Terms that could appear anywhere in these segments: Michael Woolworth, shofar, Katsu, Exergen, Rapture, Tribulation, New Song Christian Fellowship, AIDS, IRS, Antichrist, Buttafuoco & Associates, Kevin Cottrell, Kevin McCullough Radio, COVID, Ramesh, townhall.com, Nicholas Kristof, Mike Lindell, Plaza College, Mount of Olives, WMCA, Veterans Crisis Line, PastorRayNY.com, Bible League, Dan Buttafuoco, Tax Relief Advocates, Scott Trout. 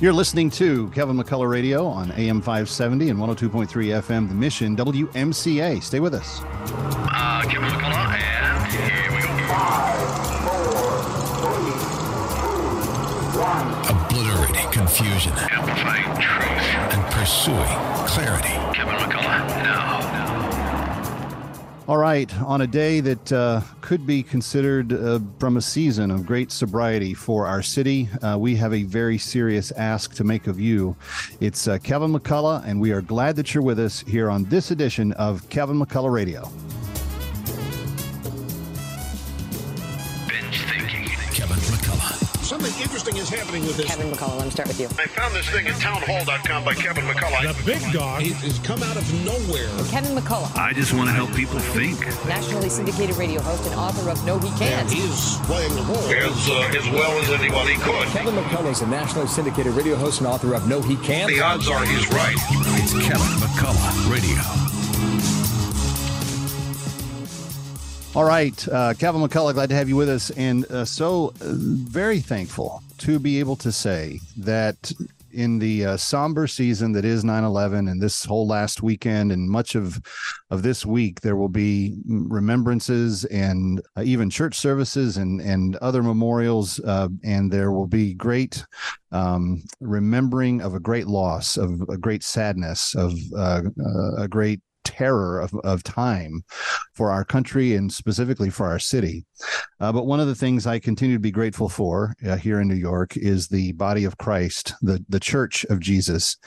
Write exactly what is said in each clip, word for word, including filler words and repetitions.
You're listening to Kevin McCullough Radio on A M five seventy and one oh two point three F M, The Mission, W M C A. Stay with us. Uh, Kevin McCullough, and here we go. five, four, three, two, one. Obliterating confusion. Amplifying truth. And pursuing clarity. Kevin McCullough, now. All right, on a day that uh, could be considered uh, from a season of great sobriety for our city. Uh, we have a very serious ask to make of you. It's uh, Kevin McCullough, and we are glad that you're with us here on this edition of Kevin McCullough Radio. Binge thinking. Kevin McCullough. Something interesting is happening with this. Kevin McCullough, let me start with you. I found this thing at townhall dot com by Kevin McCullough. The big dog has come out of nowhere. Kevin McCullough. I just want to help people think. Nationally syndicated radio host and author of No, He Can't. He's playing the role as, uh, as well as anyone he could. Kevin McCullough is a nationally syndicated radio host and author of No, He Can't. The odds are he's right. It's Kevin McCullough Radio. All right, uh, Kevin McCullough, glad to have you with us, and uh, so uh, very thankful to be able to say that in the uh, somber season that is nine eleven and this whole last weekend and much of of this week, there will be remembrances and uh, even church services and, and other memorials, uh, and there will be great um, remembering of a great loss, of a great sadness, of uh, a great terror of, of time for our country and specifically for our city. Uh, but one of the things I continue to be grateful for uh, here in New York is the body of Christ, the, the Church of Jesus,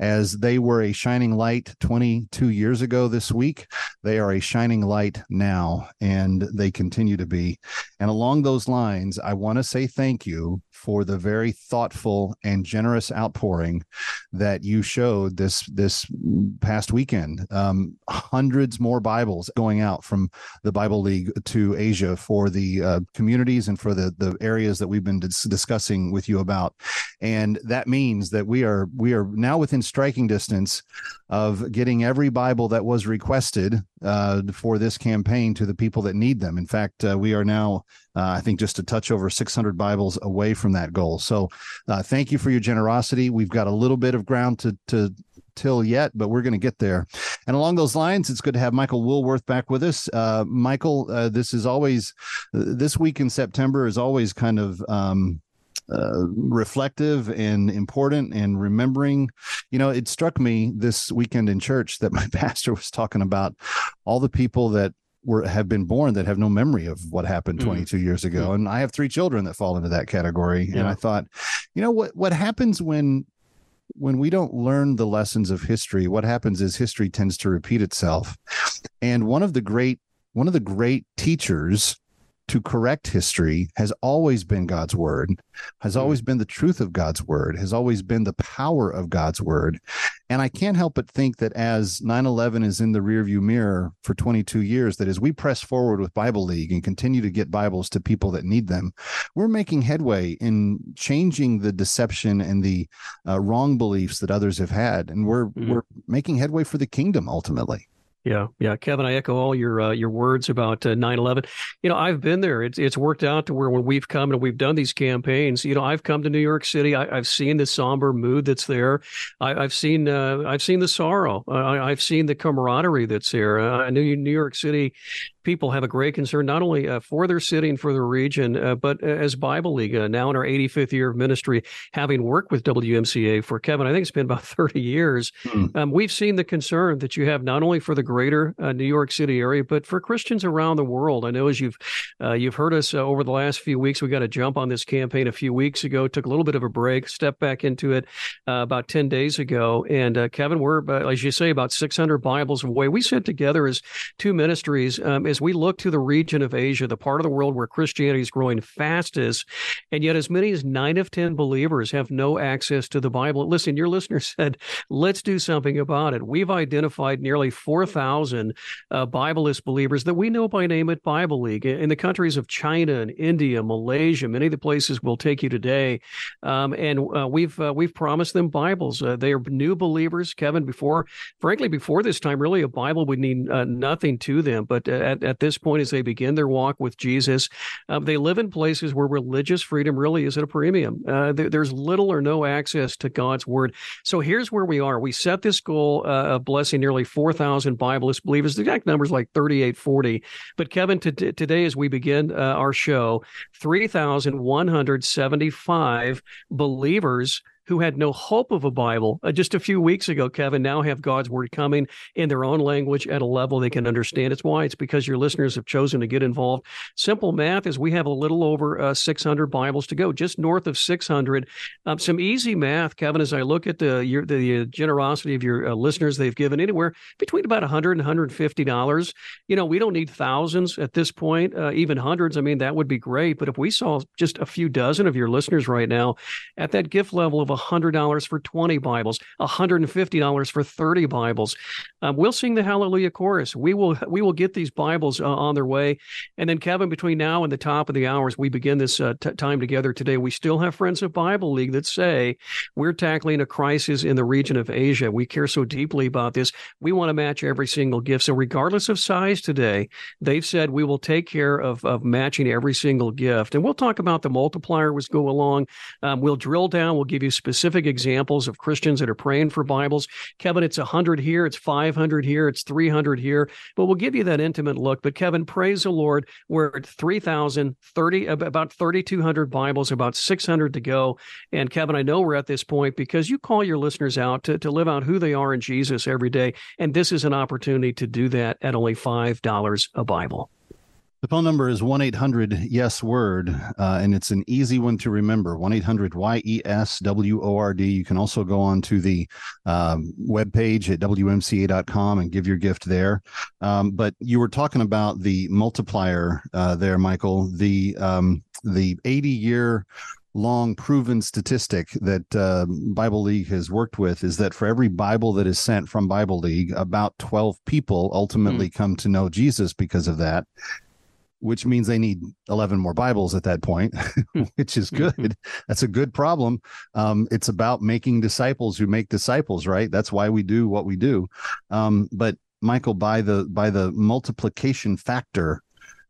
as they were a shining light twenty-two years ago this week. They are a shining light now, and they continue to be. And along those lines, I want to say thank you for the very thoughtful and generous outpouring that you showed this this past weekend. Um, hundreds more Bibles going out from the Bible League to Asia for for the uh, communities and for the, the areas that we've been dis- discussing with you about. And that means that we are we are now within striking distance of getting every Bible that was requested uh, for this campaign to the people that need them. In fact, uh, we are now, uh, I think, just a touch over six hundred Bibles away from that goal. So uh, thank you for your generosity. We've got a little bit of ground to to till yet, but we're going to get there. And along those lines, it's good to have Michael Woolworth back with us. Uh, Michael, uh, this is always, this week in September is always kind of um, uh, reflective and important and remembering. You know, it struck me this weekend in church that my pastor was talking about all the people that were have been born that have no memory of what happened twenty-two mm. years ago. Mm. And I have three children that fall into that category. Yeah. And I thought, you know, what what happens when When we don't learn the lessons of history, what happens is history tends to repeat itself. And one of the great one of the great teachers to correct history has always been God's word, has always been the truth of God's word, has always been the power of God's word. And I can't help but think that as nine eleven is in the rearview mirror for twenty-two years, that as we press forward with Bible League and continue to get Bibles to people that need them, we're making headway in changing the deception and the uh, wrong beliefs that others have had. And we're mm-hmm. we're making headway for the kingdom ultimately. Yeah, yeah, Kevin, I echo all your uh, your words about uh, nine eleven. You know, I've been there. It's it's worked out to where when we've come and we've done these campaigns, you know, I've come to New York City. I, I've seen the somber mood that's there. I, I've seen uh, I've seen the sorrow. Uh, I, I've seen the camaraderie that's here. I uh, knew New York City people have a great concern, not only uh, for their city and for their region, uh, but as Bible League, uh, now in our eighty-fifth year of ministry, having worked with W M C A for, Kevin, I think it's been about thirty years, mm. um, we've seen the concern that you have not only for the greater uh, New York City area, but for Christians around the world. I know as you've uh, you've heard us uh, over the last few weeks, we got a jump on this campaign a few weeks ago, took a little bit of a break, stepped back into it uh, about ten days ago. And uh, Kevin, we're, uh, as you say, about six hundred Bibles away. We sit together as two ministries um, as we look to the region of Asia, the part of the world where Christianity is growing fastest, and yet as many as nine of ten believers have no access to the Bible. Listen, your listener said, let's do something about it. We've identified nearly four thousand uh, Bibleist believers that we know by name at Bible League in the countries of China and India, Malaysia, many of the places we'll take you today. Um, and uh, we've uh, we've promised them Bibles. Uh, they are new believers, Kevin. Before, frankly, before this time, really a Bible would mean uh, nothing to them, but uh, at at, at this point as they begin their walk with Jesus. Um, they live in places where religious freedom really is at a premium. Uh, there, there's little or no access to God's word. So here's where we are. We set this goal uh, of blessing nearly four thousand Biblists, believers. The exact number is like thirty-eight forty. But Kevin, t- t- today as we begin uh, our show, three thousand one hundred seventy-five believers who had no hope of a Bible uh, just a few weeks ago, Kevin, now have God's word coming in their own language at a level they can understand. It's why it's because your listeners have chosen to get involved. Simple math is we have a little over uh, six hundred Bibles to go, just north of six hundred. Um, some easy math, Kevin, as I look at the your, the generosity of your uh, listeners, they've given anywhere between about one hundred dollars and one hundred fifty dollars. You know, we don't need thousands at this point, uh, even hundreds. I mean, that would be great. But if we saw just a few dozen of your listeners right now at that gift level of one hundred dollars for twenty Bibles, one hundred fifty dollars for thirty Bibles. Um, we'll sing the Hallelujah Chorus. We will we will get these Bibles uh, on their way. And then, Kevin, between now and the top of the hours, we begin this uh, t- time together today. We still have friends of Bible League that say we're tackling a crisis in the region of Asia. We care so deeply about this. We want to match every single gift. So regardless of size today, they've said we will take care of, of matching every single gift. And we'll talk about the multiplier as go along. Um, we'll drill down. We'll give you specific Specific examples of Christians that are praying for Bibles. Kevin, it's one hundred here, it's five hundred here, it's three hundred here, but we'll give you that intimate look. But Kevin, praise the Lord, we're at three thousand thirty, about thirty-two hundred Bibles, about six hundred to go. And Kevin, I know we're at this point because you call your listeners out to, to live out who they are in Jesus every day. And this is an opportunity to do that at only five dollars a Bible. The phone number is one eight hundred yes word, uh, and it's an easy one to remember, one eight hundred Y E S W O R D. You can also go on to the um, webpage at W M C A dot com and give your gift there. Um, but you were talking about the multiplier uh, there, Michael, the um, the eighty-year long proven statistic that uh, Bible League has worked with is that for every Bible that is sent from Bible League, about twelve people ultimately mm. come to know Jesus because of that, which means they need eleven more Bibles at that point, which is good. That's a good problem. Um, it's about making disciples who make disciples, right? That's why we do what we do. Um, but Michael, by the by the multiplication factor,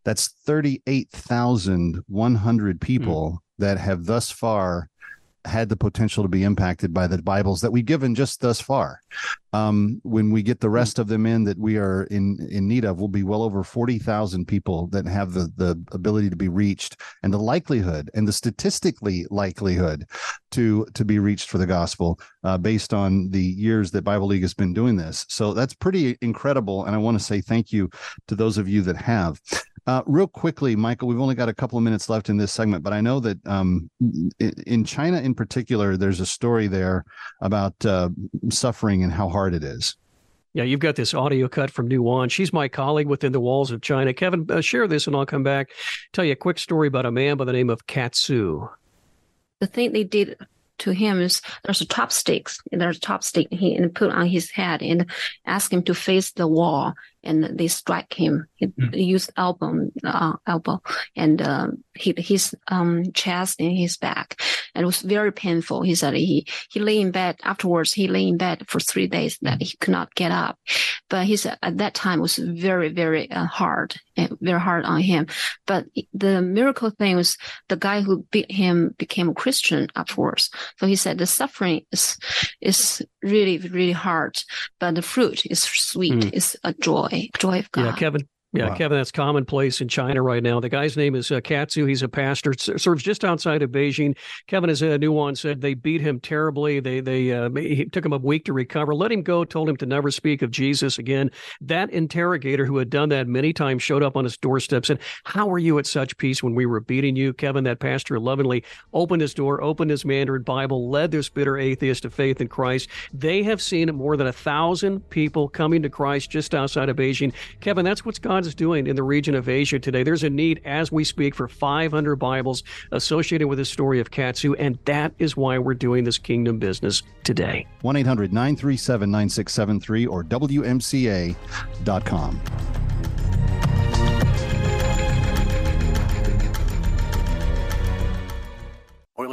that's thirty-eight thousand one hundred people mm. that have thus far had the potential to be impacted by the Bibles that we've given just thus far. Um, when we get the rest of them in that we are in, in need of, we'll be well over forty thousand people that have the, the ability to be reached and the likelihood and the statistically likelihood to, to be reached for the gospel uh, based on the years that Bible League has been doing this. So that's pretty incredible. And I want to say thank you to those of you that have. Uh, real quickly, Michael, we've only got a couple of minutes left in this segment, but I know that um, in China in particular, there's a story there about uh, suffering and how hard it is. Yeah, you've got this audio cut from Nuwan. She's my colleague within the walls of China. Kevin, uh, share this and I'll come back. Tell you a quick story about a man by the name of Katsu. The thing they did to him is there's a chopsticks, and there's a chopstick he and put on his head and asked him to face the wall, and they strike him. He mm-hmm. used elbow, uh, elbow, and uh, hit his um, chest and his back, and it was very painful. He said he he lay in bed afterwards. He lay in bed for three days that he could not get up, but he said at that time it was very very uh, hard, and very hard on him. But the miracle thing was the guy who beat him became a Christian afterwards. So he said the suffering is is really, really hard, but the fruit is sweet. Mm. It's a joy, joy of God. Yeah, Kevin. Yeah, wow. Kevin, that's commonplace in China right now. The guy's name is uh, Katsu. He's a pastor, serves just outside of Beijing. Kevin, as uh, Nuwan said, they beat him terribly. They they uh, it took him a week to recover, let him go, told him to never speak of Jesus again. That interrogator who had done that many times showed up on his doorstep, said, "How were you at such peace when we were beating you?" Kevin, that pastor lovingly opened his door, opened his Mandarin Bible, led this bitter atheist to faith in Christ. They have seen more than a thousand people coming to Christ just outside of Beijing. Kevin, that's what's God is doing in the region of Asia today. There's a need as we speak for five hundred Bibles associated with the story of Katsu, and that is why we're doing this kingdom business today. one eight hundred nine three seven nine six seven three or W M C A dot com.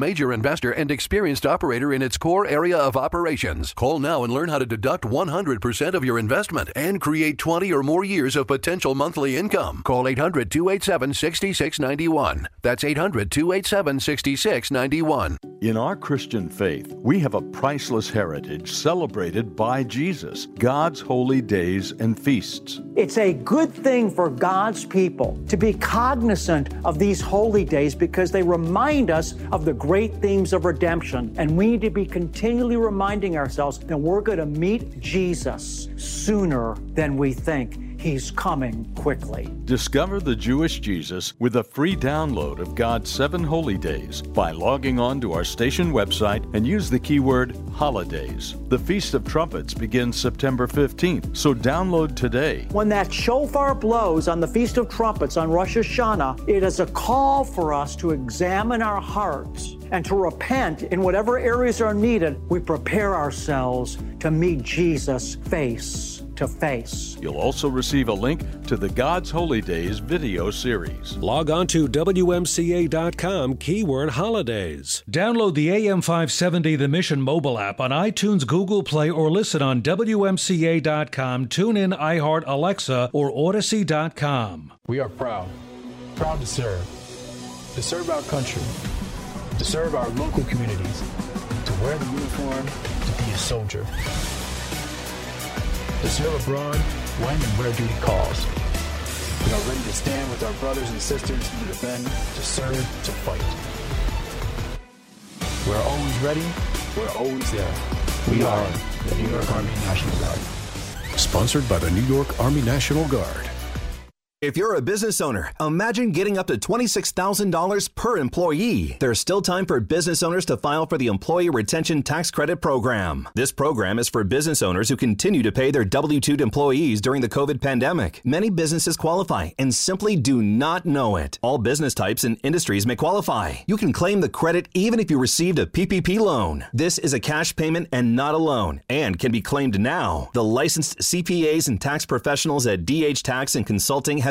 major investor and experienced operator in its core area of operations. Call now and learn how to deduct one hundred percent of your investment and create twenty or more years of potential monthly income. Call eight hundred, two eight seven, six six nine one. That's eight hundred, two eight seven, six six nine one. In our Christian faith, we have a priceless heritage celebrated by Jesus, God's holy days and feasts. It's a good thing for God's people to be cognizant of these holy days because they remind us of the great themes of redemption, and we need to be continually reminding ourselves that we're going to meet Jesus sooner than we think. He's coming quickly. Discover the Jewish Jesus with a free download of God's seven holy days by logging on to our station website and use the keyword holidays. The Feast of Trumpets begins September fifteenth, so download today. When that shofar blows on the Feast of Trumpets on Rosh Hashanah, it is a call for us to examine our hearts and to repent in whatever areas are needed. We prepare ourselves to meet Jesus face to face. You'll also receive a link to the God's Holy Days video series. Log on to W M C A dot com, keyword holidays. Download the A M five seventy The Mission mobile app on iTunes, Google Play, or listen on W M C A dot com, TuneIn, iHeart, Alexa, or Odyssey dot com. We are proud, proud to serve, to serve our country, to serve our local communities, to wear the uniform, to be a soldier. To serve abroad, when and where duty calls. We are ready to stand with our brothers and sisters to defend, to serve, to fight. We're always ready. We're always there. We are the New York Army National Guard. Sponsored by the New York Army National Guard. If you're a business owner, imagine getting up to twenty-six thousand dollars per employee. There's still time for business owners to file for the Employee Retention Tax Credit Program. This program is for business owners who continue to pay their W two employees during the COVID pandemic. Many businesses qualify and simply do not know it. All business types and industries may qualify. You can claim the credit even if you received a P P P loan. This is a cash payment and not a loan, and can be claimed now. The licensed C P As and tax professionals at D H Tax and Consulting have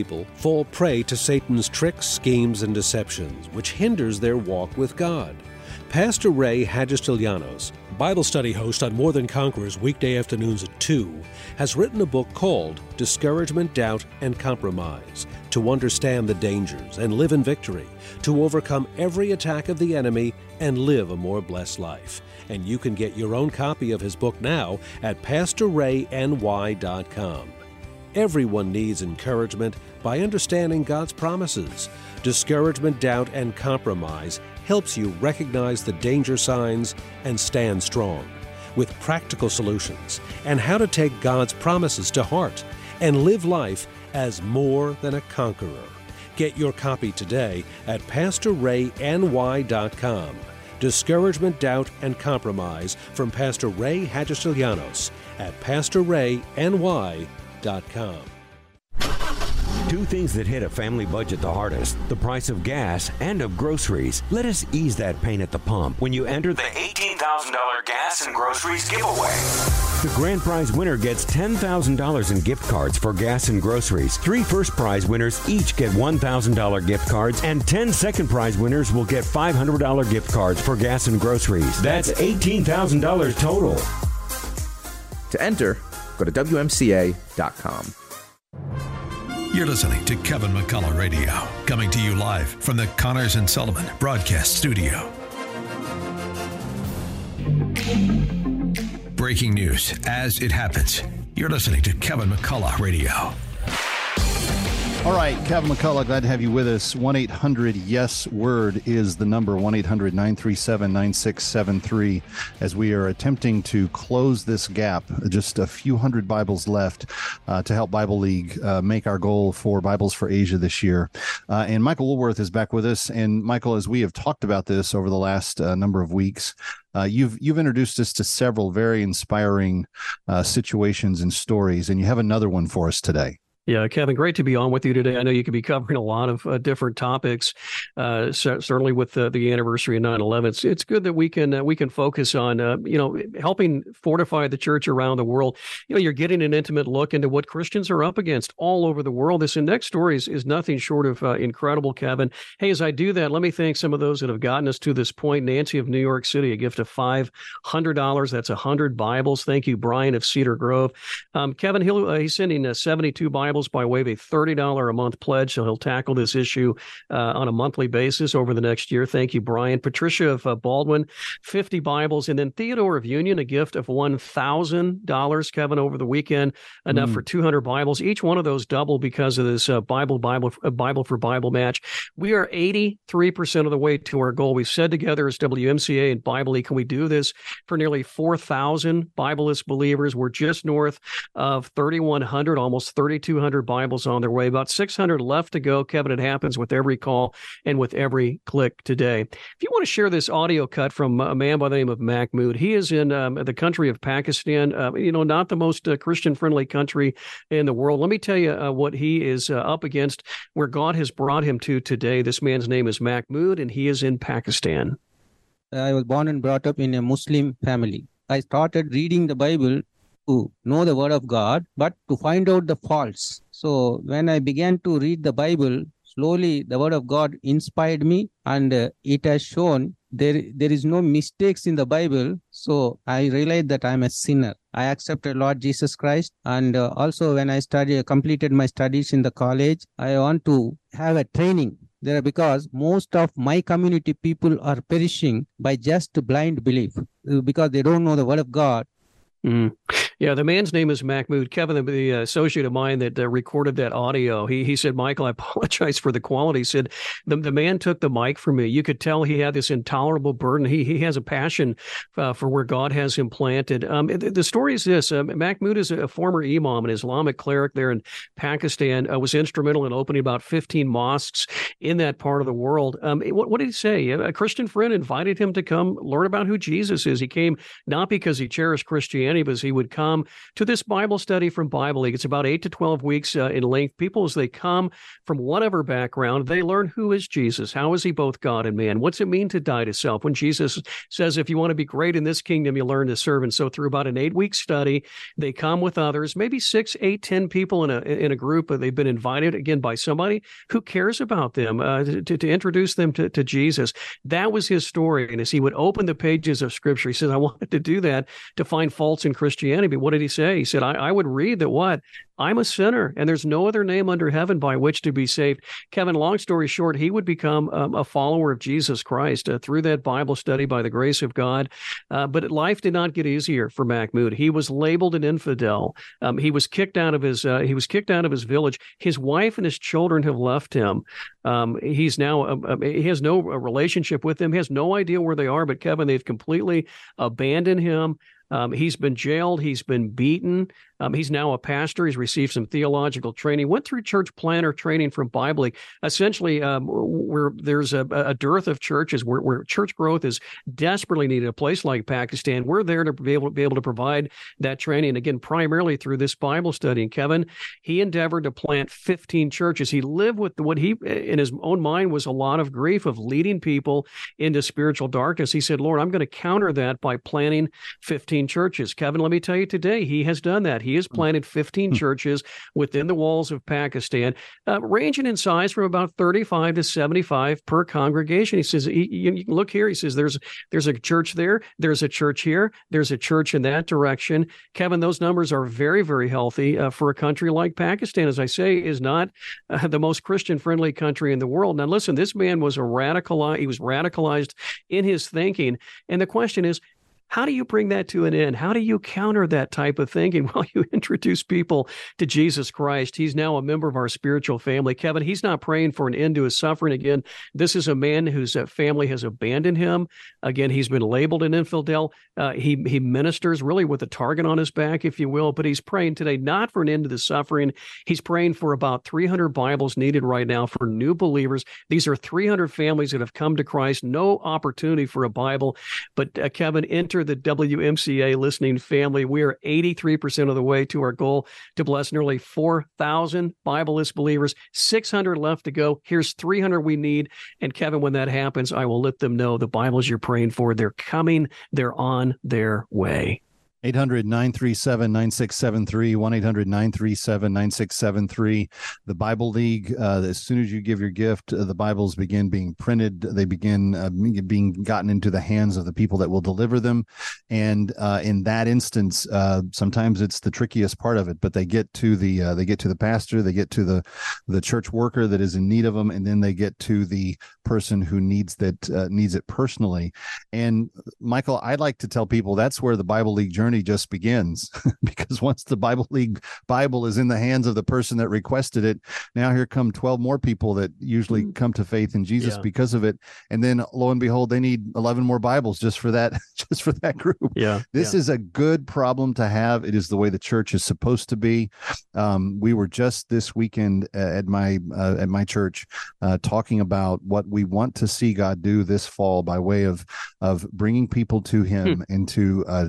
People fall prey to Satan's tricks, schemes, and deceptions, which hinders their walk with God. Pastor Ray Hagistilianos, Bible study host on More Than Conquerors weekday afternoons at two, has written a book called Discouragement, Doubt, and Compromise, to understand the dangers and live in victory, to overcome every attack of the enemy and live a more blessed life. And you can get your own copy of his book now at Pastor Ray N Y dot com. Everyone needs encouragement by understanding God's promises. Discouragement, Doubt, and Compromise helps you recognize the danger signs and stand strong with practical solutions and how to take God's promises to heart and live life as more than a conqueror. Get your copy today at Pastor Ray N Y dot com. Discouragement, Doubt, and Compromise from Pastor Ray Hagistilianos at Pastor Ray N Y dot com. Two things that hit a family budget the hardest, the price of gas and of groceries. Let us ease that pain at the pump when you enter the eighteen thousand dollars gas and groceries giveaway. The grand prize winner gets ten thousand dollars in gift cards for gas and groceries. Three first prize winners each get one thousand dollars gift cards, and ten second prize winners will get five hundred dollars gift cards for gas and groceries. That's eighteen thousand dollars total. To enter, go to W M C A dot com. You're listening to Kevin McCullough Radio, coming to you live from the Connors and Sullivan Broadcast Studio. Breaking news as it happens. You're listening to Kevin McCullough Radio. All right, Kevin McCullough, glad to have you with us. one eight hundred yes word is the number, one eight hundred nine three seven nine six seven three, as we are attempting to close this gap, just a few hundred Bibles left, uh, to help Bible League uh, make our goal for Bibles for Asia this year. Uh, and Michael Woolworth is back with us. And Michael, as we have talked about this over the last uh, number of weeks, Uh, you've you've introduced us to several very inspiring uh, situations and stories, and you have another one for us today. Yeah, Kevin, great to be on with you today. I know you could be covering a lot of uh, different topics, uh, so, certainly with the, the anniversary of nine eleven. It's, it's good that we can uh, we can focus on, uh, you know, helping fortify the church around the world. You know, you're getting an intimate look into what Christians are up against all over the world. This next story is, is nothing short of uh, incredible, Kevin. Hey, as I do that, let me thank some of those that have gotten us to this point. Nancy of New York City, a gift of five hundred dollars. That's one hundred Bibles. Thank you, Brian of Cedar Grove. Um, Kevin, he'll, uh, he's sending uh, seventy-two Bibles. Bibles by way of a thirty dollars a month pledge, so he'll tackle this issue uh, on a monthly basis over the next year. Thank you, Brian. Patricia of uh, Baldwin, fifty Bibles. And then Theodore of Union, a gift of one thousand dollars, Kevin, over the weekend, enough mm. for two hundred Bibles. Each one of those double because of this uh, Bible, Bible, uh, Bible for Bible match. We are eighty-three percent of the way to our goal. We've said together as W M C A and Bible League, can we do this for nearly four thousand Bibleless believers? We're just north of thirty-one hundred, almost thirty-two hundred. two hundred Bibles on their way, about six hundred left to go. Kevin, it happens with every call and with every click today. If you want to share this audio cut from a man by the name of Mahmood, he is in um, the country of Pakistan, uh, you know, not the most uh, Christian-friendly country in the world. Let me tell you uh, what he is uh, up against, where God has brought him to today. This man's name is Mahmood, and he is in Pakistan. I was born and brought up in a Muslim family. I started reading the Bible to know the word of God, but to find out the faults. So when I began to read the Bible, slowly the word of God inspired me, and uh, it has shown there, there is no mistakes in the Bible. So I realized that I am a sinner. I accepted Lord Jesus Christ. And uh, also when I studied, completed my studies in the college, I want to have a training there, because most of my community people are perishing by just blind belief, because they don't know the word of God. Mm. Yeah, the man's name is Mahmood. Kevin, the uh, associate of mine that uh, recorded that audio, he he said, Michael, I apologize for the quality. He said, the, the man took the mic from me. You could tell he had this intolerable burden. He he has a passion uh, for where God has him planted. Um, the, the story is this. Uh, Mahmood is a former imam, an Islamic cleric there in Pakistan, uh, was instrumental in opening about fifteen mosques in that part of the world. Um, what, what did he say? A Christian friend invited him to come learn about who Jesus is. He came not because he cherished Christianity, but he would come to this Bible study from Bible League. It's about eight to twelve weeks uh, in length. People, as they come from whatever background, they learn who is Jesus. How is he both God and man? What's it mean to die to self? When Jesus says, if you want to be great in this kingdom, you learn to serve. And so through about an eight-week study, they come with others, maybe six, eight, ten people in a in a group. They've been invited, again, by somebody who cares about them uh, to, to introduce them to, to Jesus. That was his story. And as he would open the pages of Scripture, he says, I wanted to do that to find faults in Christianity. But what did he say? He said, I, I would read that what? I'm a sinner, and there's no other name under heaven by which to be saved. Kevin, long story short, he would become um, a follower of Jesus Christ uh, through that Bible study by the grace of God. Uh, but life did not get easier for Mahmood. He was labeled an infidel. Um, he was kicked out of his. Uh, he was kicked out of his village. His wife and his children have left him. Um, he's now. Uh, he has no relationship with them. He has no idea where they are. But Kevin, they've completely abandoned him. Um, he's been jailed. He's been beaten. Um, he's now a pastor. He's received some theological training, went through church planner training from Bible League. Essentially, um, where there's a, a dearth of churches, where, where church growth is desperately needed, a place like Pakistan, we're there to be able to be able to provide that training, again, primarily through this Bible study. And Kevin, he endeavored to plant fifteen churches. He lived with what he, in his own mind, was a lot of grief of leading people into spiritual darkness. He said, Lord, I'm going to counter that by planting fifteen churches. Kevin, let me tell you today, he has done that. He has planted fifteen churches within the walls of Pakistan, uh, ranging in size from about thirty-five to seventy-five per congregation. He says, he, you can look here. He says, there's, there's a church there. There's a church here. There's a church in that direction. Kevin, those numbers are very, very healthy uh, for a country like Pakistan, as I say, is not uh, the most Christian-friendly country in the world. Now, listen, this man was a radicalized. He was radicalized in his thinking. And the question is, how do you bring that to an end? How do you counter that type of thinking? Well, you introduce people to Jesus Christ. He's now a member of our spiritual family. Kevin, he's not praying for an end to his suffering. Again, this is a man whose family has abandoned him. Again, he's been labeled an infidel. Uh, he, he ministers really with a target on his back, if you will, but he's praying today not for an end to the suffering. He's praying for about three hundred Bibles needed right now for new believers. These are three hundred families that have come to Christ. No opportunity for a Bible. But uh, Kevin, enter the W M C A listening family. We are eighty-three percent of the way to our goal to bless nearly four thousand Bibleless believers, six hundred left to go. Here's three hundred we need. And Kevin, when that happens, I will let them know the Bibles you're praying for, they're coming, they're on their way. eight hundred, nine three seven, nine six seven three, one eight hundred, nine three seven, nine six seven three. The Bible League, uh, as soon as you give your gift, uh, the Bibles begin being printed. They begin uh, being gotten into the hands of the people that will deliver them. And uh, in that instance, uh, sometimes it's the trickiest part of it, but they get to the uh, they get to the pastor, they get to the, the church worker that is in need of them, and then they get to the person who needs that uh, needs it personally. And Michael, I'd like to tell people that's where the Bible League journey just begins, because once the Bible League Bible is in the hands of the person that requested it, now here come twelve more people that usually come to faith in Jesus yeah. because of it, and then lo and behold, they need eleven more Bibles just for that, just for that group. Yeah, this yeah. is a good problem to have. It is the way the church is supposed to be. Um, we were just this weekend uh, at my uh, at my church uh, talking about what we want to see God do this fall by way of of bringing people to Him hmm. and to uh,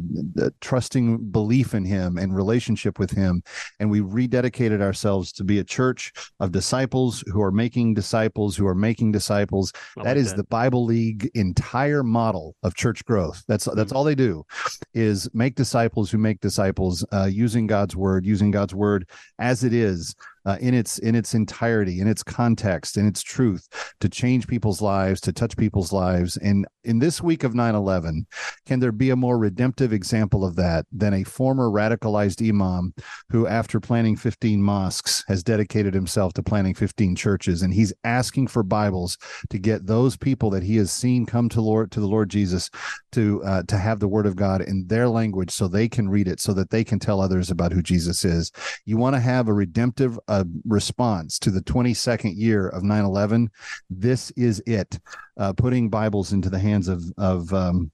trusting belief in Him and relationship with Him. And we rededicated ourselves to be a church of disciples who are making disciples, who are making disciples. That like is that. The Bible League entire model of church growth. That's that's mm-hmm. all they do is make disciples who make disciples uh, using God's word, using God's word as it is. Uh, in its in its entirety, in its context, in its truth, to change people's lives, to touch people's lives. And in this week of nine eleven, can there be a more redemptive example of that than a former radicalized imam who, after planning fifteen mosques, has dedicated himself to planning fifteen churches? And he's asking for Bibles to get those people that he has seen come to Lord to the Lord Jesus to uh, to have the Word of God in their language so they can read it, so that they can tell others about who Jesus is. You want to have a redemptive a response to the twenty-second year of nine eleven, this is it, uh, putting Bibles into the hands of, of um,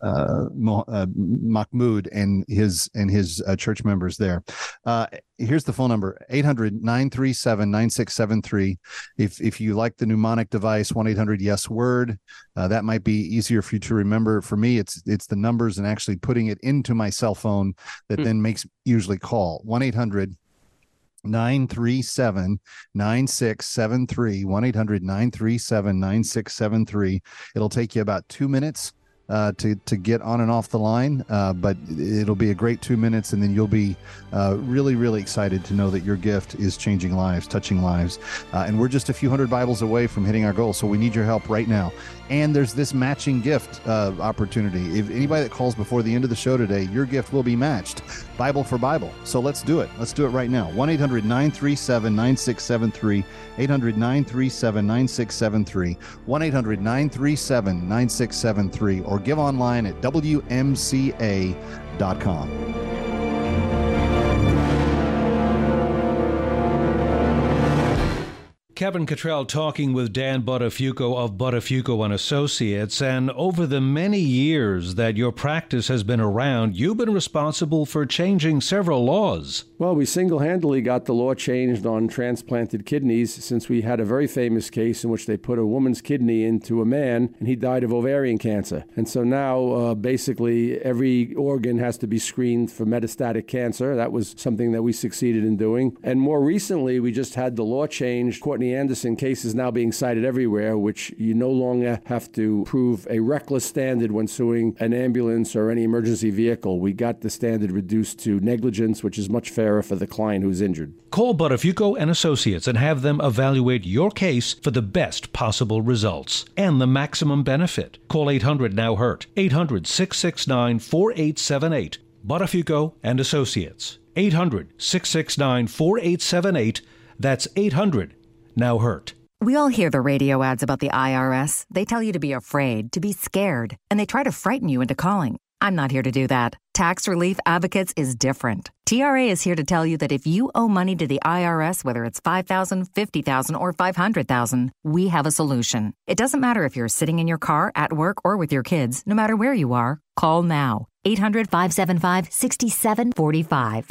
uh, Mo- uh, Mahmood and his and his uh, church members there. Uh, here's the phone number, eight hundred, nine three seven, nine six seven three. If if you like the mnemonic device, one eight hundred yes word, uh, that might be easier for you to remember. For me, it's it's the numbers and actually putting it into my cell phone that mm. then makes usually call, one eight hundred Nine three seven nine six seven three one eight hundred nine three seven nine six seven three. It'll take you about two minutes uh, to to get on and off the line, uh, but it'll be a great two minutes, and then you'll be uh, really really excited to know that your gift is changing lives, touching lives, uh, and we're just a few hundred Bibles away from hitting our goal. So we need your help right now. And there's this matching gift uh, opportunity. If anybody that calls before the end of the show today, your gift will be matched Bible for Bible. So let's do it. Let's do it right now. one eight hundred, nine three seven, nine six seven three, eight hundred, nine three seven, nine six seven three, one eight hundred, nine three seven, nine six seven three, or give online at W M C A dot com. Kevin Cottrell talking with Dan Buttafuoco of Buttafuoco and Associates. And over the many years that your practice has been around, you've been responsible for changing several laws. Well, we single-handedly got the law changed on transplanted kidneys, since we had a very famous case in which they put a woman's kidney into a man and he died of ovarian cancer. And so now uh, basically every organ has to be screened for metastatic cancer. That was something that we succeeded in doing. And more recently, we just had the law changed. Courtney Anderson case is now being cited everywhere, which you no longer have to prove a reckless standard when suing an ambulance or any emergency vehicle. We got the standard reduced to negligence, which is much fairer for the client who's injured. Call Buttafuoco and Associates and have them evaluate your case for the best possible results and the maximum benefit. Call eight hundred now hurt, eight hundred, six six nine, four eight seven eight, Buttafuoco and Associates, eight hundred, six six nine, four eight seven eight, that's eight hundred Now hurt. We all hear the radio ads about the I R S. They tell you to be afraid, to be scared, and they try to frighten you into calling. I'm not here to do that. Tax Relief Advocates is different. T R A is here to tell you that if you owe money to the I R S, whether it's five thousand dollars, fifty thousand dollars, or five hundred thousand dollars, we have a solution. It doesn't matter if you're sitting in your car, at work, or with your kids, no matter where you are, call now. eight hundred, five seven five, six seven four five.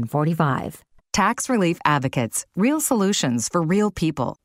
four five. Tax Relief Advocates. Real solutions for real people.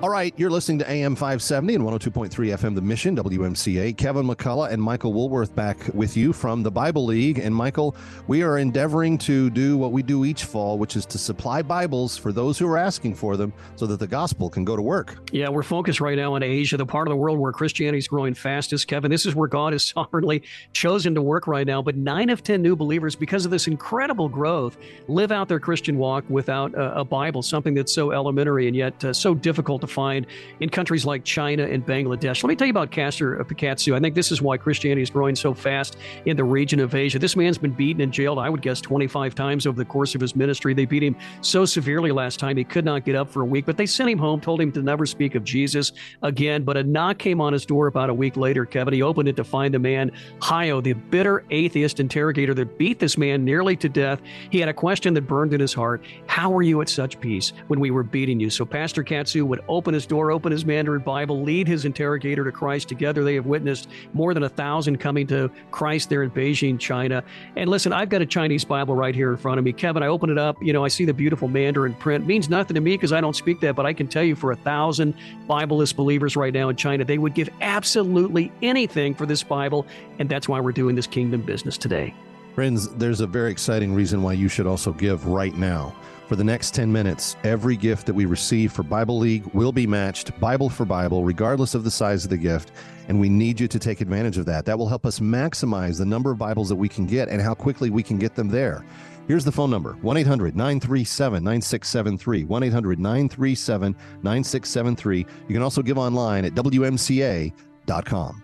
All right, you're listening to A M five seventy and one oh two point three F M, The Mission, W M C A. Kevin McCullough and Michael Woolworth back with you from the Bible League. And Michael, we are endeavoring to do what we do each fall, which is to supply Bibles for those who are asking for them so that the gospel can go to work. Yeah, we're focused right now on Asia, the part of the world where Christianity is growing fastest. Kevin, this is where God has sovereignly chosen to work right now. But nine of ten new believers, because of this incredible growth, live out their Christian walk without a, a Bible, something that's so elementary and yet uh, so difficult to find in countries like China and Bangladesh. Let me tell you about Pastor Katsu. I think this is why Christianity is growing so fast in the region of Asia. This man's been beaten and jailed, I would guess, twenty-five times over the course of his ministry. They beat him so severely last time he could not get up for a week, but they sent him home, told him to never speak of Jesus again. But a knock came on his door about a week later, Kevin. He opened it to find the man, Hayo, the bitter atheist interrogator that beat this man nearly to death. He had a question that burned in his heart. How are you at such peace when we were beating you? So Pastor Katsu would open Open his door, open his Mandarin Bible, lead his interrogator to Christ. Together, they have witnessed more than a thousand coming to Christ there in Beijing, China. And listen, I've got a Chinese Bible right here in front of me. Kevin, I open it up. You know, I see the beautiful Mandarin print. It means nothing to me because I don't speak that, but I can tell you for a thousand Bibleless believers right now in China, they would give absolutely anything for this Bible. And that's why we're doing this kingdom business today. Friends, there's a very exciting reason why you should also give right now. For the next ten minutes, every gift that we receive for Bible League will be matched Bible for Bible, regardless of the size of the gift. And we need you to take advantage of that. That will help us maximize the number of Bibles that we can get and how quickly we can get them there. Here's the phone number, one eight hundred, nine three seven, nine six seven three, one eight hundred, nine three seven, nine six seven three. You can also give online at W M C A dot com.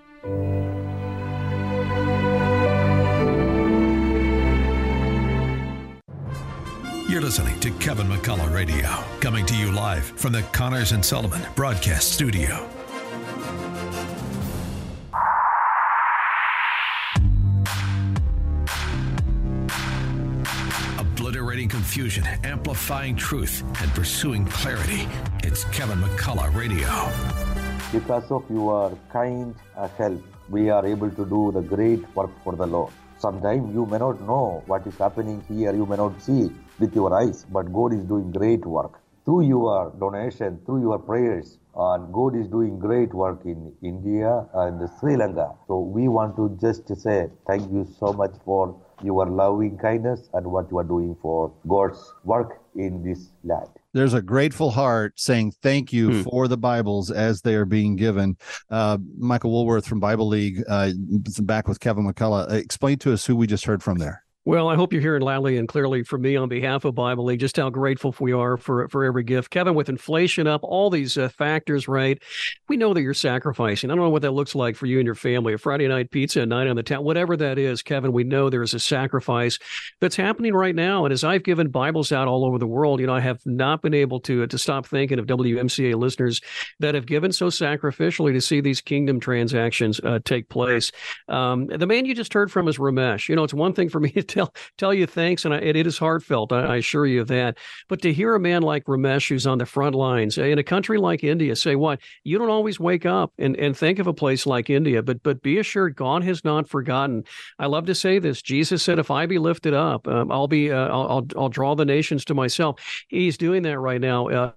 You're listening to Kevin McCullough Radio, coming to you live from the Connors and Sullivan Broadcast Studio. Obliterating confusion, amplifying truth, and pursuing clarity. It's Kevin McCullough Radio. Because of your kind help, we are able to do the great work for the Lord. Sometimes you may not know what is happening here, you may not see it with your eyes, but God is doing great work. Through your donation, through your prayers, and God is doing great work in India and Sri Lanka. So we want to just say thank you so much for your loving kindness and what you are doing for God's work in this land. There's a grateful heart saying thank you hmm. for the Bibles as they are being given. Uh, Michael Woolworth from Bible League, uh, back with Kevin McCullough. Explain to us who we just heard from there. Well, I hope you're hearing loudly and clearly from me on behalf of Bible League just how grateful we are for for every gift. Kevin, with inflation up, all these uh, factors, right? We know that you're sacrificing. I don't know what that looks like for you and your family. A Friday night pizza, a night on the town, whatever that is, Kevin, we know there is a sacrifice that's happening right now. And as I've given Bibles out all over the world, you know, I have not been able to, to stop thinking of W M C A listeners that have given so sacrificially to see these kingdom transactions uh, take place. Um, the man you just heard from is Ramesh. You know, it's one thing for me to Tell tell you thanks, and I, it, it is heartfelt, I, I assure you of that. But to hear a man like Ramesh, who's on the front lines, in a country like India, say what? You don't always wake up and, and think of a place like India, but but be assured, God has not forgotten. I love to say this. Jesus said, if I be lifted up, um, I'll be uh, I'll, I'll I'll draw the nations to myself. He's doing that right now. Uh,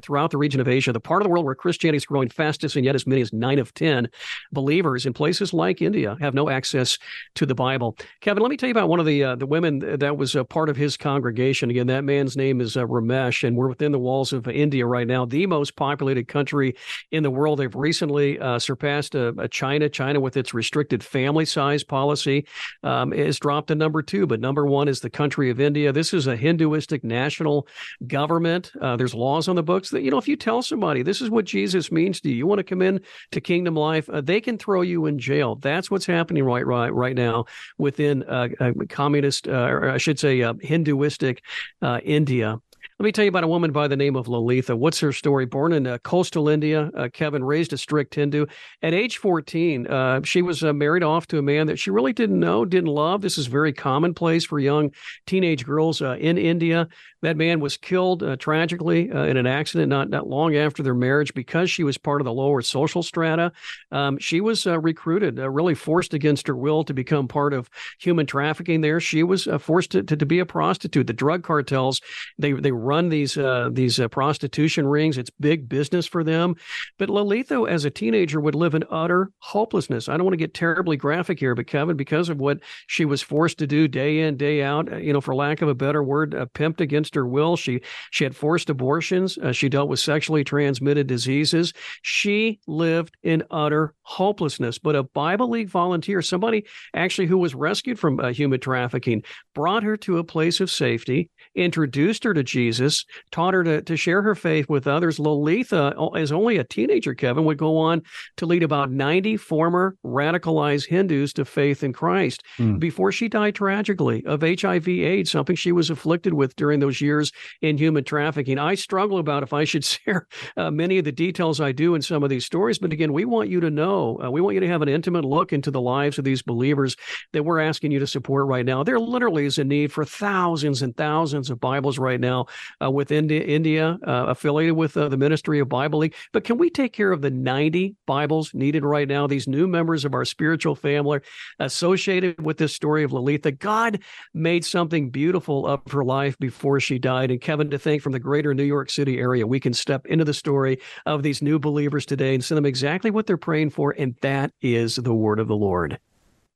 throughout the region of Asia, the part of the world where Christianity is growing fastest, and yet as many as nine of ten believers in places like India have no access to the Bible. Kevin, let me tell you about one of the uh, the women that was a part of his congregation. Again, that man's name is uh, Ramesh, and we're within the walls of India right now, the most populated country in the world. They've recently uh, surpassed uh, China. China, with its restricted family size policy, um, is dropped to number two, but number one is the country of India. This is a Hinduistic national government. Uh, there's laws on the books that, you know, if you tell somebody this is what Jesus means to you, you want to come in to kingdom life, uh, they can throw you in jail. That's what's happening right right, right now within uh, uh, communist, uh, or I should say uh, Hinduistic uh, India. Let me tell you about a woman by the name of Lalitha. What's her story? Born in uh, coastal India, uh, Kevin, raised a strict Hindu. At age fourteen, uh, she was uh, married off to a man that she really didn't know, didn't love. This is very commonplace for young teenage girls uh, in India. That man was killed uh, tragically uh, in an accident not, not long after their marriage because she was part of the lower social strata. Um, she was uh, recruited, uh, really forced against her will to become part of human trafficking there. She was uh, forced to, to, to be a prostitute. The drug cartels, they they run these uh, these uh, prostitution rings. It's big business for them. But Lalitha, as a teenager, would live in utter hopelessness. I don't want to get terribly graphic here, but Kevin, because of what she was forced to do day in, day out, you know, for lack of a better word, uh, pimped against her will. She she had forced abortions. Uh, she dealt with sexually transmitted diseases. She lived in utter hopelessness. But a Bible League volunteer, somebody actually who was rescued from uh, human trafficking, brought her to a place of safety, introduced her to Jesus, taught her to, to share her faith with others. Lalitha, as only a teenager, Kevin, would go on to lead about ninety former radicalized Hindus to faith in Christ mm. before she died tragically of H I V AIDS, something she was afflicted with during those years. years in human trafficking. I struggle about if I should share uh, many of the details I do in some of these stories. But again, we want you to know, uh, we want you to have an intimate look into the lives of these believers that we're asking you to support right now. There literally is a need for thousands and thousands of Bibles right now uh, within India, India uh, affiliated with uh, the Ministry of Bible League. But can we take care of the ninety Bibles needed right now? These new members of our spiritual family associated with this story of Lalitha. God made something beautiful of her life before she died. And Kevin, to think from the greater New York City area, we can step into the story of these new believers today and send them exactly what they're praying for. And that is the word of the Lord.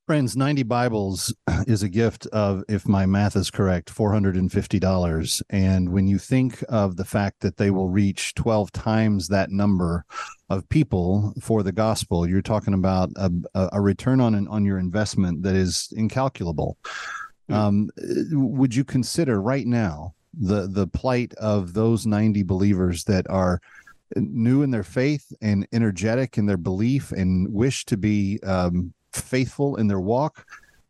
Friends, ninety Bibles is a gift of, if my math is correct, four hundred fifty dollars. And when you think of the fact that they will reach twelve times that number of people for the gospel, you're talking about a, a return on an, on your investment that is incalculable. Um, would you consider right now the the plight of those ninety believers that are new in their faith and energetic in their belief and wish to be um, faithful in their walk,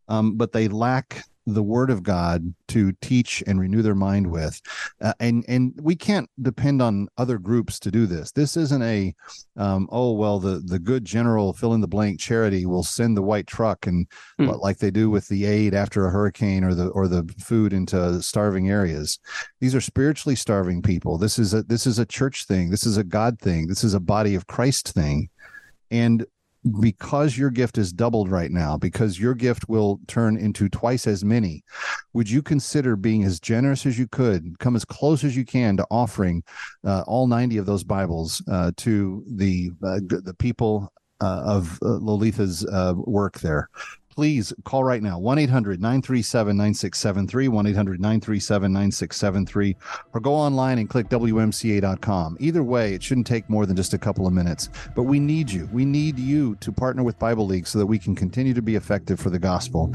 um, but they lack the Word of God to teach and renew their mind with, uh, and and we can't depend on other groups to do this. This isn't a um, oh well the the good general fill in the blank charity will send the white truck and mm. like they do with the aid after a hurricane or the or the food into starving areas. These are spiritually starving people. This is a this is a church thing. This is a God thing. This is a body of Christ thing, and. Because your gift is doubled right now, because your gift will turn into twice as many, would you consider being as generous as you could, come as close as you can to offering uh, all ninety of those Bibles uh, to the uh, the people uh, of uh, Lalitha's uh, work there? please call right now, one eight hundred nine three seven nine six seven three, one eight hundred nine three seven nine six seven three, or go online and click W M C A dot com. Either way, it shouldn't take more than just a couple of minutes. But we need you. We need you to partner with Bible League so that we can continue to be effective for the gospel.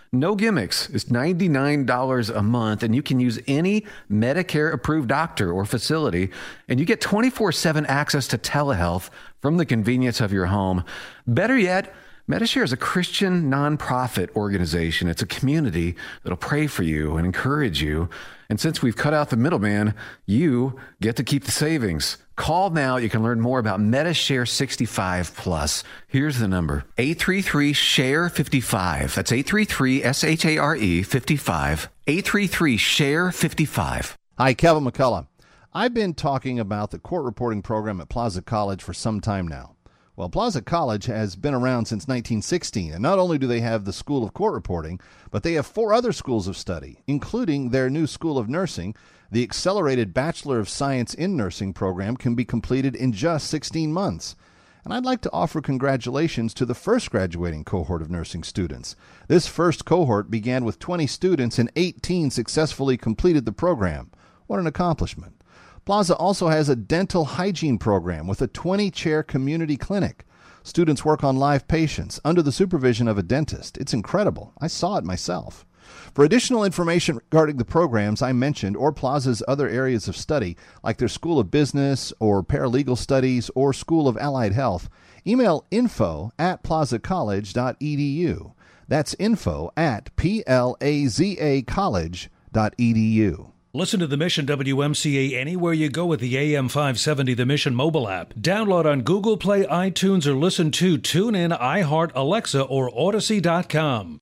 No gimmicks. It's ninety-nine dollars a month, and you can use any Medicare-approved doctor or facility, and you get twenty-four seven access to telehealth from the convenience of your home. Better yet, MediShare is a Christian nonprofit organization. It's a community that'll pray for you and encourage you. And since we've cut out the middleman, you get to keep the savings. Call now. You can learn more about MediShare sixty-five Plus. Here's the number, eight three three S H A R E five five. That's eight three three S H A R E five five. eight three three S H A R E five five. Hi, Kevin McCullough. I've been talking about the court reporting program at Plaza College for some time now. Well, Plaza College has been around since nineteen sixteen, and not only do they have the School of Court Reporting, but they have four other schools of study, including their new School of Nursing. The Accelerated Bachelor of Science in Nursing program can be completed in just sixteen months. And I'd like to offer congratulations to the first graduating cohort of nursing students. This first cohort began with twenty students, and eighteen successfully completed the program. What an accomplishment. Plaza also has a dental hygiene program with a twenty-chair community clinic. Students work on live patients under the supervision of a dentist. It's incredible. I saw it myself. For additional information regarding the programs I mentioned or Plaza's other areas of study, like their School of Business or Paralegal Studies or School of Allied Health, email info at plaza college dot e d u. That's info at plaza college dot e d u. Listen to The Mission W M C A anywhere you go with the A M five seventy The Mission mobile app. Download on Google Play, iTunes, or listen to TuneIn, iHeart, Alexa, or Odyssey dot com.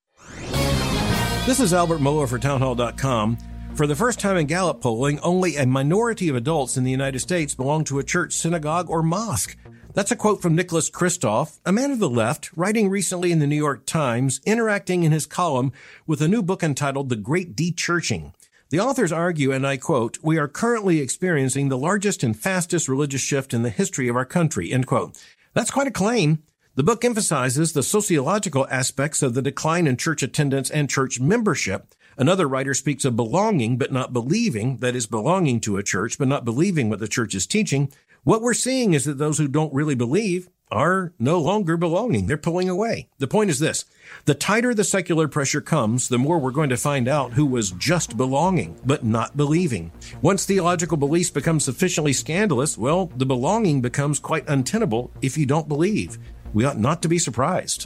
This is Albert Moeller for townhall dot com. For the first time in Gallup polling, only a minority of adults in the United States belong to a church, synagogue, or mosque. That's a quote from Nicholas Kristof, a man of the left, writing recently in the New York Times, interacting in his column with a new book entitled The Great De-Churching. The authors argue, and I quote, "We are currently experiencing the largest and fastest religious shift in the history of our country," end quote. That's quite a claim. The book emphasizes the sociological aspects of the decline in church attendance and church membership. Another writer speaks of belonging but not believing, that is, belonging to a church but not believing what the church is teaching. What we're seeing is that those who don't really believe are no longer belonging. They're pulling away. The point is this. The tighter the secular pressure comes, the more we're going to find out who was just belonging, but not believing. Once theological beliefs become sufficiently scandalous, well, the belonging becomes quite untenable if you don't believe. We ought not to be surprised.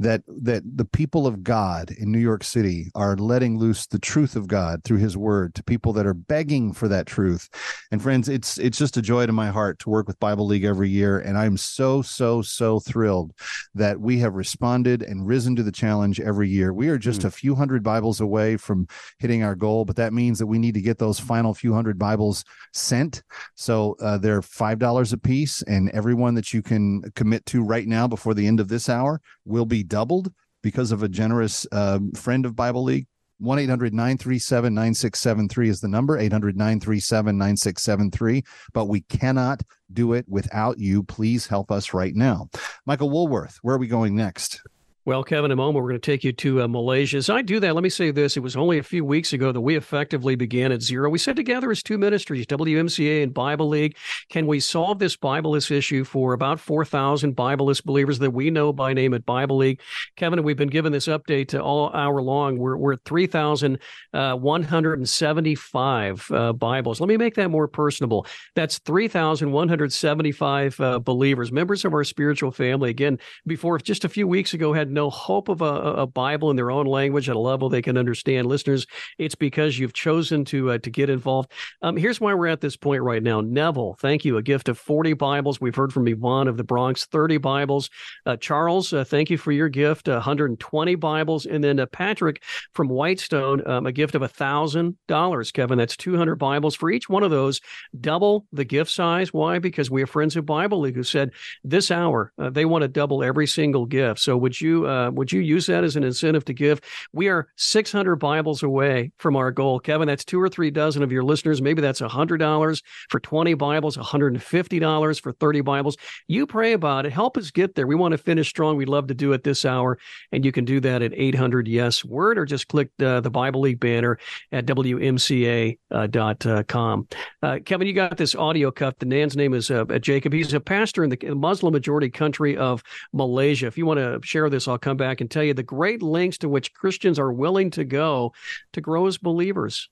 that that the people of God in New York City are letting loose the truth of God through his word to people that are begging for that truth. And friends, it's it's just a joy to my heart to work with Bible League every year. And I'm so, so, so thrilled that we have responded and risen to the challenge every year. We are just mm. a few hundred Bibles away from hitting our goal, but that means that we need to get those final few hundred Bibles sent. So uh, they're five dollars a piece, and everyone that you can commit to right now before the end of this hour will be doubled because of a generous uh, friend of Bible League. one eight hundred nine three seven nine six seven three is the number, eight hundred nine three seven nine six seven three. But we cannot do it without you. Please help us right now. Michael Woolworth, where are we going next? Well, Kevin, in a moment, we're going to take you to uh, Malaysia. As I do that, let me say this. It was only a few weeks ago that we effectively began at zero. We sat together as two ministries, W M C A and Bible League. Can we solve this Bibleist issue for about four thousand Bibleist believers that we know by name at Bible League? Kevin, we've been giving this update all hour long. We're, we're at three thousand one hundred seventy-five uh, Bibles. Let me make that more personable. That's three thousand one hundred seventy-five uh, believers, members of our spiritual family. Again, before just a few weeks ago, had no hope of a, a Bible in their own language at a level they can understand. Listeners, it's because you've chosen to uh, to get involved. Um, here's why we're at this point right now. Neville, thank you. A gift of forty Bibles. We've heard from Yvonne of the Bronx, thirty Bibles. Uh, Charles, uh, thank you for your gift, uh, one hundred twenty Bibles. And then uh, Patrick from Whitestone, um, a gift of one thousand dollars, Kevin. That's two hundred Bibles. For each one of those, double the gift size. Why? Because we have friends at Bible League who said this hour, uh, they want to double every single gift. So would you Uh, would you use that as an incentive to give? We are six hundred Bibles away from our goal. Kevin, that's two or three dozen of your listeners. Maybe that's one hundred dollars for twenty Bibles, one hundred fifty dollars for thirty Bibles. You pray about it. Help us get there. We want to finish strong. We'd love to do it this hour. And you can do that at eight hundred yes word or just click uh, the Bible League banner at W M C A dot com. Uh, Kevin, you got this audio cut. The man's name is uh, Jacob. He's a pastor in the Muslim majority country of Malaysia. If you want to share this, I'll come back and tell you the great lengths to which Christians are willing to go to grow as believers.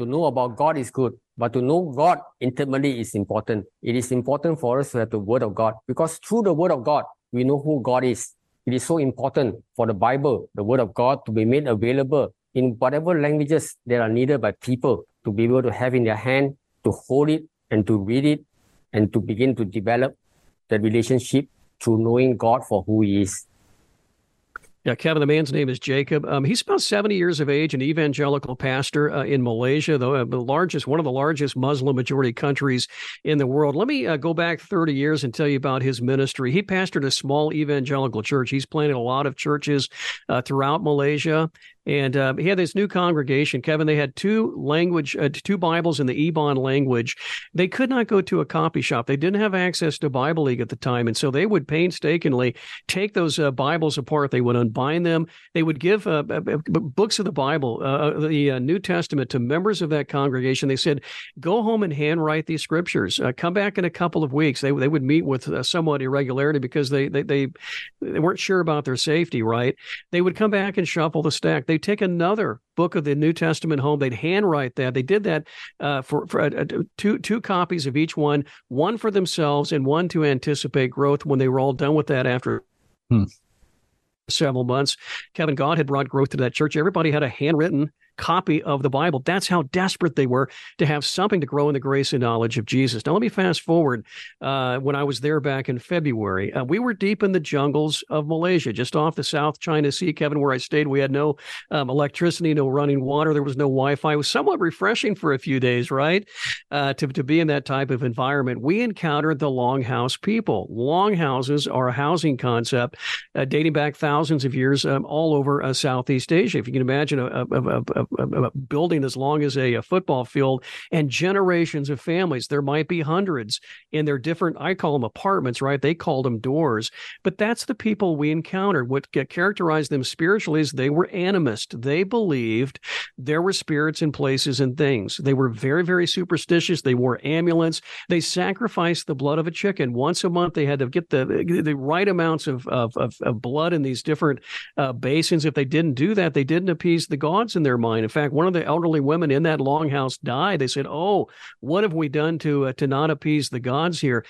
To know about God is good, but to know God intimately is important. It is important for us to have the Word of God, because through the Word of God, we know who God is. It is so important for the Bible, the Word of God, to be made available in whatever languages that are needed by people to be able to have in their hand, to hold it and to read it and to begin to develop that relationship through knowing God for who He is. Yeah, Kevin, the man's name is Jacob. Um, he's about seventy years of age, an evangelical pastor uh, in Malaysia, the, uh, the largest, one of the largest Muslim majority countries in the world. Let me uh, go back thirty years and tell you about his ministry. He pastored a small evangelical church. He's planted a lot of churches uh, throughout Malaysia. And uh, he had this new congregation, Kevin. They had two language, uh, two Bibles in the Ebon language. They could not go to a copy shop. They didn't have access to Bible League at the time. And so they would painstakingly take those uh, Bibles apart. They would unbind them. They would give uh, b- b- books of the Bible, uh, the uh, New Testament, to members of that congregation. They said, go home and handwrite these scriptures. Uh, come back in a couple of weeks. They they would meet with uh, somewhat irregularity because they, they, they, they weren't sure about their safety, right? They would come back and shuffle the stack. They take another book of the New Testament home. They'd handwrite that. They did that uh, for, for uh, two two copies of each one, one for themselves and one to anticipate growth. When they were all done with that after hmm. several months, Kevin, God had brought growth to that church. Everybody had a handwritten copy of the Bible. That's how desperate they were to have something to grow in the grace and knowledge of Jesus. Now, let me fast forward. Uh, when I was there back in February, uh, we were deep in the jungles of Malaysia, just off the South China Sea, Kevin, where I stayed. We had no um, electricity, no running water. There was no Wi-Fi. It was somewhat refreshing for a few days, right, uh, to, to be in that type of environment. We encountered the longhouse people. Longhouses are a housing concept uh, dating back thousands of years um, all over uh, Southeast Asia. If you can imagine a, a, a, a a building as long as a, a football field and generations of families. There might be hundreds in their different, I call them apartments, right? They called them doors. But that's the people we encountered. What characterized them spiritually is they were animist. They believed there were spirits in places and things. They were very, very superstitious. They wore amulets. They sacrificed the blood of a chicken. Once a month, they had to get the the right amounts of, of, of, of blood in these different uh, basins. If they didn't do that, they didn't appease the gods in their mind. In fact, one of the elderly women in that longhouse died. They said, oh, what have we done to uh, to not appease the gods here?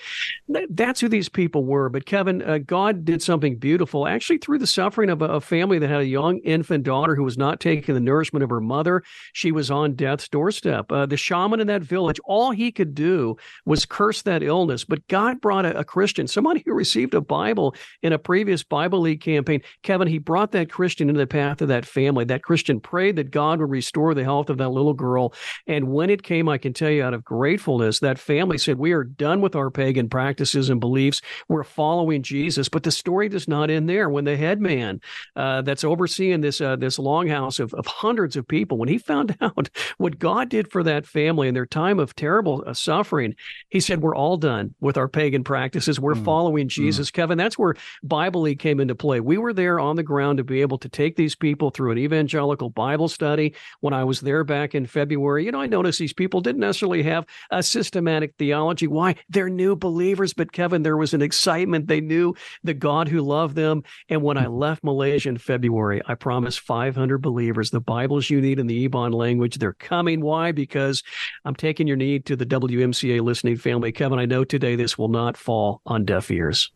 That's who these people were. But Kevin, uh, God did something beautiful, actually through the suffering of a, a family that had a young infant daughter who was not taking the nourishment of her mother. She was on death's doorstep. Uh, the shaman in that village, all he could do was curse that illness. But God brought a, a Christian, somebody who received a Bible in a previous Bible League campaign. Kevin, he brought that Christian into the path of that family. That Christian prayed that God would restore the health of that little girl. And when it came, I can tell you out of gratefulness, that family said, we are done with our pagan practices and beliefs. We're following Jesus. But the story does not end there. When the head man uh, that's overseeing this uh, this longhouse of, of hundreds of people, when he found out what God did for that family in their time of terrible uh, suffering, he said, we're all done with our pagan practices. We're mm. following Jesus. Mm. Kevin, that's where Bible League came into play. We were there on the ground to be able to take these people through an evangelical Bible study. When I was there back in February, you know, I noticed these people didn't necessarily have a systematic theology. Why? They're new believers. But Kevin, there was an excitement. They knew the God who loved them. And when I left Malaysia in February, I promised five hundred believers the Bibles you need in the Ebon language. They're coming. Why? Because I'm taking your need to the W M C A listening family. Kevin, I know today this will not fall on deaf ears.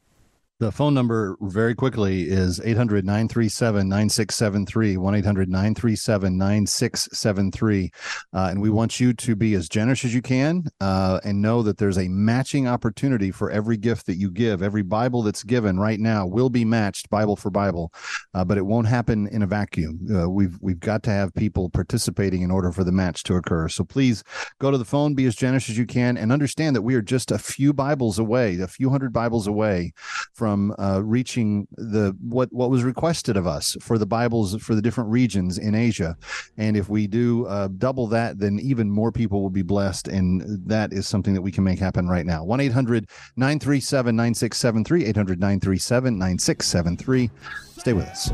The phone number very quickly is eight hundred, nine three seven, nine six seven three, one eight hundred, nine three seven, nine six seven three. Uh, and we want you to be as generous as you can uh, and know that there's a matching opportunity for every gift that you give. Every Bible that's given right now will be matched Bible for Bible, uh, but it won't happen in a vacuum. Uh, we've we've got to have people participating in order for the match to occur. So please go to the phone, be as generous as you can, and understand that we are just a few Bibles away, a few hundred Bibles away from from uh, reaching the what, what was requested of us for the Bibles for the different regions in Asia. And if we do uh, double that, then even more people will be blessed. And that is something that we can make happen right now. one eight hundred, nine three seven, nine six seven three, eight hundred, nine three seven, nine six seven three. Stay with us.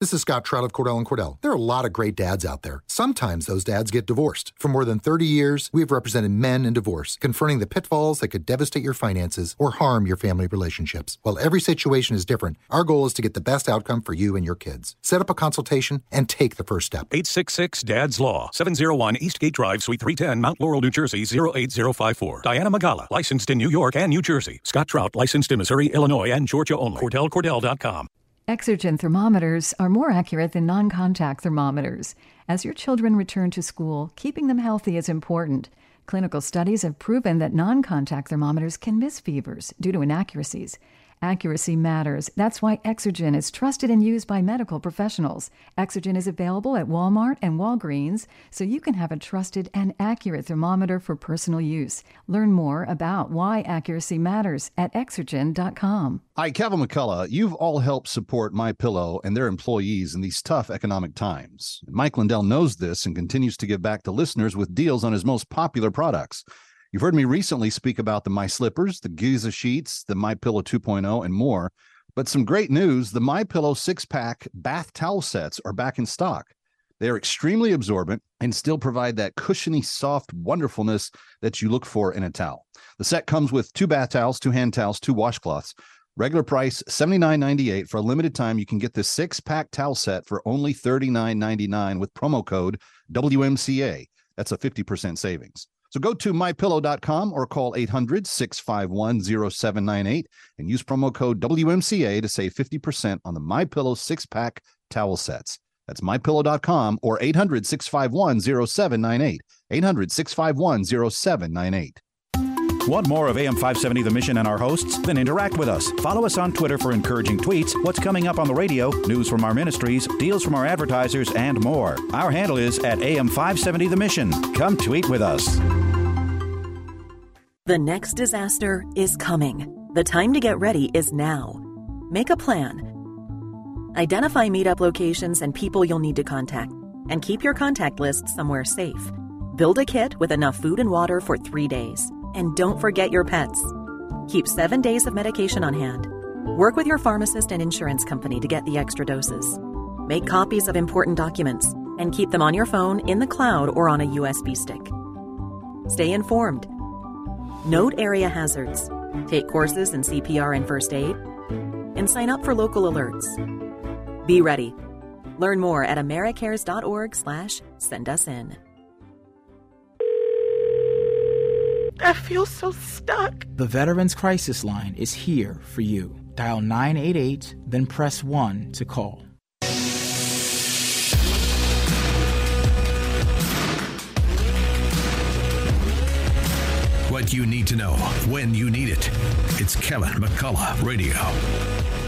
This is Scott Trout of Cordell and Cordell. There are a lot of great dads out there. Sometimes those dads get divorced. For more than thirty years, we have represented men in divorce, confronting the pitfalls that could devastate your finances or harm your family relationships. While every situation is different, our goal is to get the best outcome for you and your kids. Set up a consultation and take the first step. eight six six, D A D S L A W, seven oh one Eastgate Drive, Suite three ten, Mount Laurel, New Jersey, zero eight zero five four. Diana Magala, licensed in New York and New Jersey. Scott Trout, licensed in Missouri, Illinois, and Georgia only. Cordell Cordell dot com. Exergen thermometers are more accurate than non-contact thermometers. As your children return to school, keeping them healthy is important. Clinical studies have proven that non-contact thermometers can miss fevers due to inaccuracies. Accuracy matters. That's why Exergen is trusted and used by medical professionals. Exergen is available at Walmart and Walgreens, so you can have a trusted and accurate thermometer for personal use. Learn more about why accuracy matters at Exergen dot com. Hi, Kevin McCullough. You've all helped support MyPillow and their employees in these tough economic times. Mike Lindell knows this and continues to give back to listeners with deals on his most popular products. You've heard me recently speak about the My Slippers, the Giza Sheets, the MyPillow two point oh, and more. But some great news, the MyPillow six-pack bath towel sets are back in stock. They are extremely absorbent and still provide that cushiony, soft wonderfulness that you look for in a towel. The set comes with two bath towels, two hand towels, two washcloths. Regular price seventy-nine ninety-eight. For a limited time, you can get this six-pack towel set for only thirty-nine ninety-nine with promo code W M C A. That's a fifty percent savings. So go to my pillow dot com or call eight hundred, six five one, zero seven nine eight and use promo code W M C A to save fifty percent on the MyPillow six-pack towel sets. That's my pillow dot com or eight hundred, six five one, zero seven nine eight, eight hundred, six five one, zero seven nine eight. Want more of A M five seventy The Mission and our hosts? Then interact with us. Follow us on Twitter for encouraging tweets, what's coming up on the radio, news from our ministries, deals from our advertisers, and more. Our handle is at A M five seventy The Mission. Come tweet with us. The next disaster is coming. The time to get ready is now. Make a plan. Identify meetup locations and people you'll need to contact, and keep your contact list somewhere safe. Build a kit with enough food and water for three days. And don't forget your pets. Keep seven days of medication on hand. Work with your pharmacist and insurance company to get the extra doses. Make copies of important documents and keep them on your phone, in the cloud, or on a U S B stick. Stay informed. Note area hazards. Take courses in C P R and first aid. And sign up for local alerts. Be ready. Learn more at americares.org slash send us in. I feel so stuck. The Veterans Crisis Line is here for you. Dial nine eight eight, then press one to call. What you need to know when you need it. It's Kevin McCullough Radio.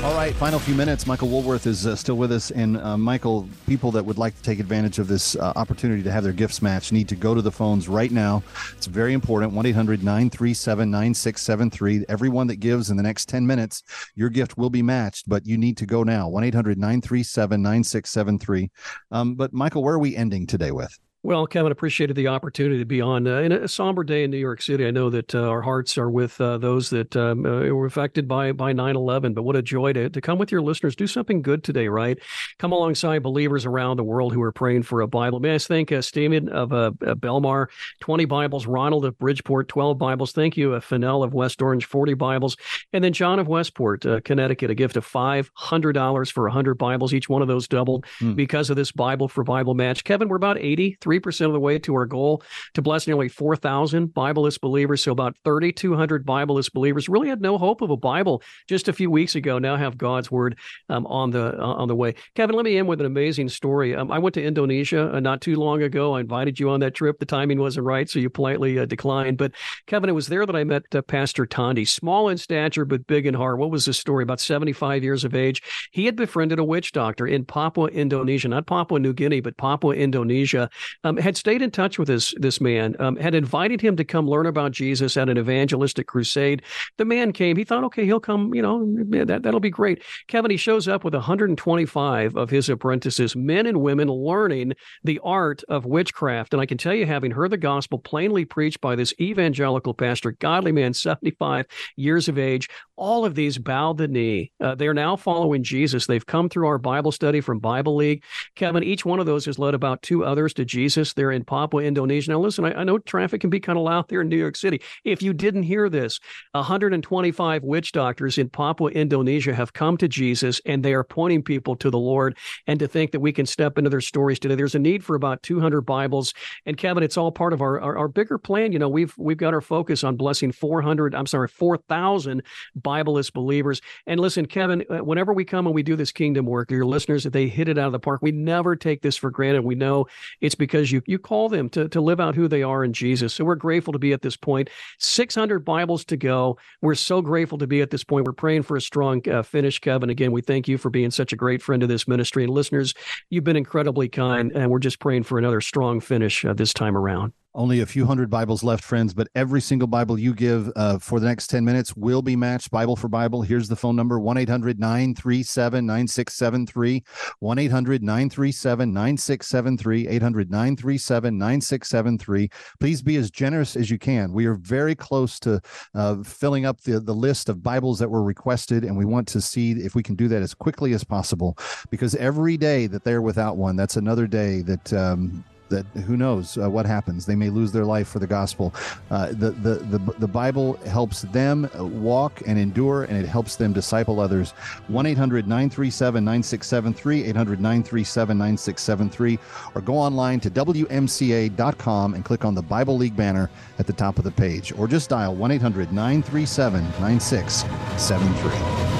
All right, final few minutes. Michael Woolworth is uh, still with us. And, uh, Michael, people that would like to take advantage of this uh, opportunity to have their gifts matched need to go to the phones right now. It's very important. one eight hundred nine three seven nine six seven three. Everyone that gives in the next ten minutes, your gift will be matched, but you need to go now. one eight hundred nine three seven nine six seven three. Um, but, Michael, where are we ending today with? Well, Kevin, appreciated the opportunity to be on. Uh, in a somber day in New York City, I know that uh, our hearts are with uh, those that um, uh, were affected by by nine eleven, but what a joy to, to come with your listeners. Do something good today, right? Come alongside believers around the world who are praying for a Bible. May I thank uh, Stephen of uh, Belmar, twenty Bibles, Ronald of Bridgeport, twelve Bibles. Thank you, uh, Fennell of West Orange, forty Bibles, and then John of Westport, uh, Connecticut, a gift of five hundred dollars for one hundred Bibles. Each one of those doubled mm. because of this Bible for Bible match. Kevin, we're about eighty-three percent of the way to our goal to bless nearly four thousand Bibleist believers. So about three thousand two hundred Bibleist believers really had no hope of a Bible just a few weeks ago. Now have God's word um, on the uh, on the way. Kevin, let me end with an amazing story. Um, I went to Indonesia uh, not too long ago. I invited you on that trip. The timing wasn't right, so you politely uh, declined. But Kevin, it was there that I met uh, Pastor Tandi, small in stature but big in heart. What was his story? About seventy-five years of age, he had befriended a witch doctor in Papua, Indonesia, not Papua New Guinea, but Papua, Indonesia. Um, had stayed in touch with this, this man, um, had invited him to come learn about Jesus at an evangelistic crusade. The man came. He thought, okay, he'll come, you know, that, that'll be great. Kevin, he shows up with one hundred twenty-five of his apprentices, men and women, learning the art of witchcraft. And I can tell you, having heard the gospel plainly preached by this evangelical pastor, godly man, seventy-five years of age, all of these bowed the knee. Uh, they are now following Jesus. They've come through our Bible study from Bible League. Kevin, each one of those has led about two others to to Jesus there in Papua, Indonesia. Now, listen, I, I know traffic can be kind of loud there in New York City. If you didn't hear this, one hundred twenty-five witch doctors in Papua, Indonesia have come to Jesus, and they are pointing people to the Lord. And to think that we can step into their stories today, there's a need for about two hundred Bibles. And Kevin, it's all part of our our, our bigger plan. You know, we've we've got our focus on blessing four hundred, I'm sorry, four thousand Bibleist believers. And listen, Kevin, whenever we come and we do this kingdom work, your listeners, if they hit it out of the park, we never take this for granted. We know it's It's because you, you call them to, to live out who they are in Jesus. So we're grateful to be at this point. six hundred Bibles to go. We're so grateful to be at this point. We're praying for a strong uh, finish, Kevin. Again, we thank you for being such a great friend of this ministry. And listeners, you've been incredibly kind, and we're just praying for another strong finish uh, this time around. Only a few hundred Bibles left, friends, but every single Bible you give uh, for the next ten minutes will be matched Bible for Bible. Here's the phone number, one eight hundred nine three seven nine six seven three, one eight hundred nine three seven nine six seven three, eight hundred nine three seven nine six seven three. Please be as generous as you can. We are very close to uh, filling up the, the list of Bibles that were requested, and we want to see if we can do that as quickly as possible, because every day that they're without one, that's another day that... Um, that who knows uh, what happens. They may lose their life for the gospel. Uh, the, the, the, the Bible helps them walk and endure, and it helps them disciple others. one eight hundred nine three seven nine six seven three, eight hundred nine three seven nine six seven three, or go online to W M C A dot com and click on the Bible League banner at the top of the page, or just dial one eight hundred nine three seven nine six seven three.